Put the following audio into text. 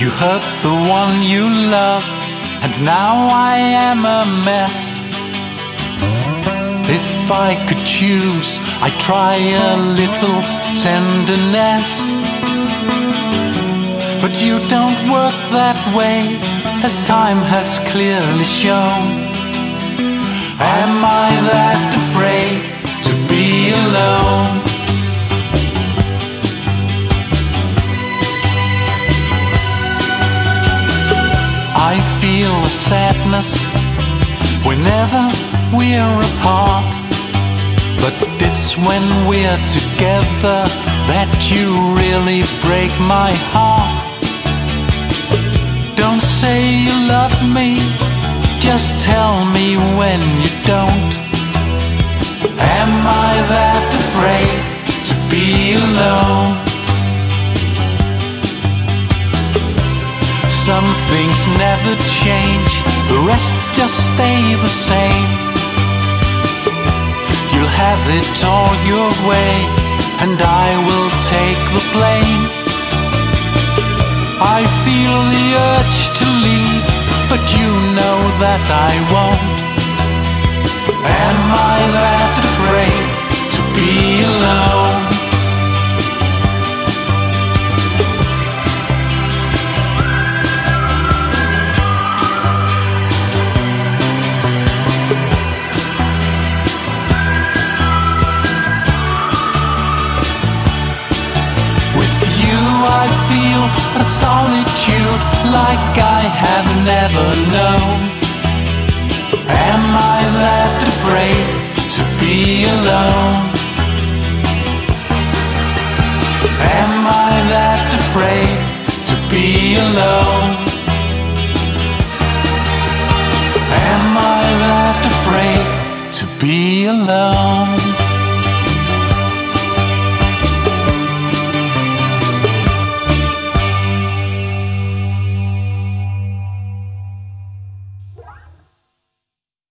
You hurt the one you love, and now I am a mess. If I could choose, I'd try a little tenderness. But you don't work that way, as time has clearly shown. Am I that afraid to be alone? I feel a sadness whenever we're apart, but it's when we're together that you really break my heart. Don't say you love me, just tell me when you don't. Am I that afraid to be alone? Some things never change, the rest just stay the same. You'll have it all your way, and I will take the blame. I feel the urge to leave, but you know that I won't. Am I that afraid to be alone? With you I feel a solitude like I have never known. Am I that afraid to be alone? Am I that afraid to be alone? Am I that afraid to be alone?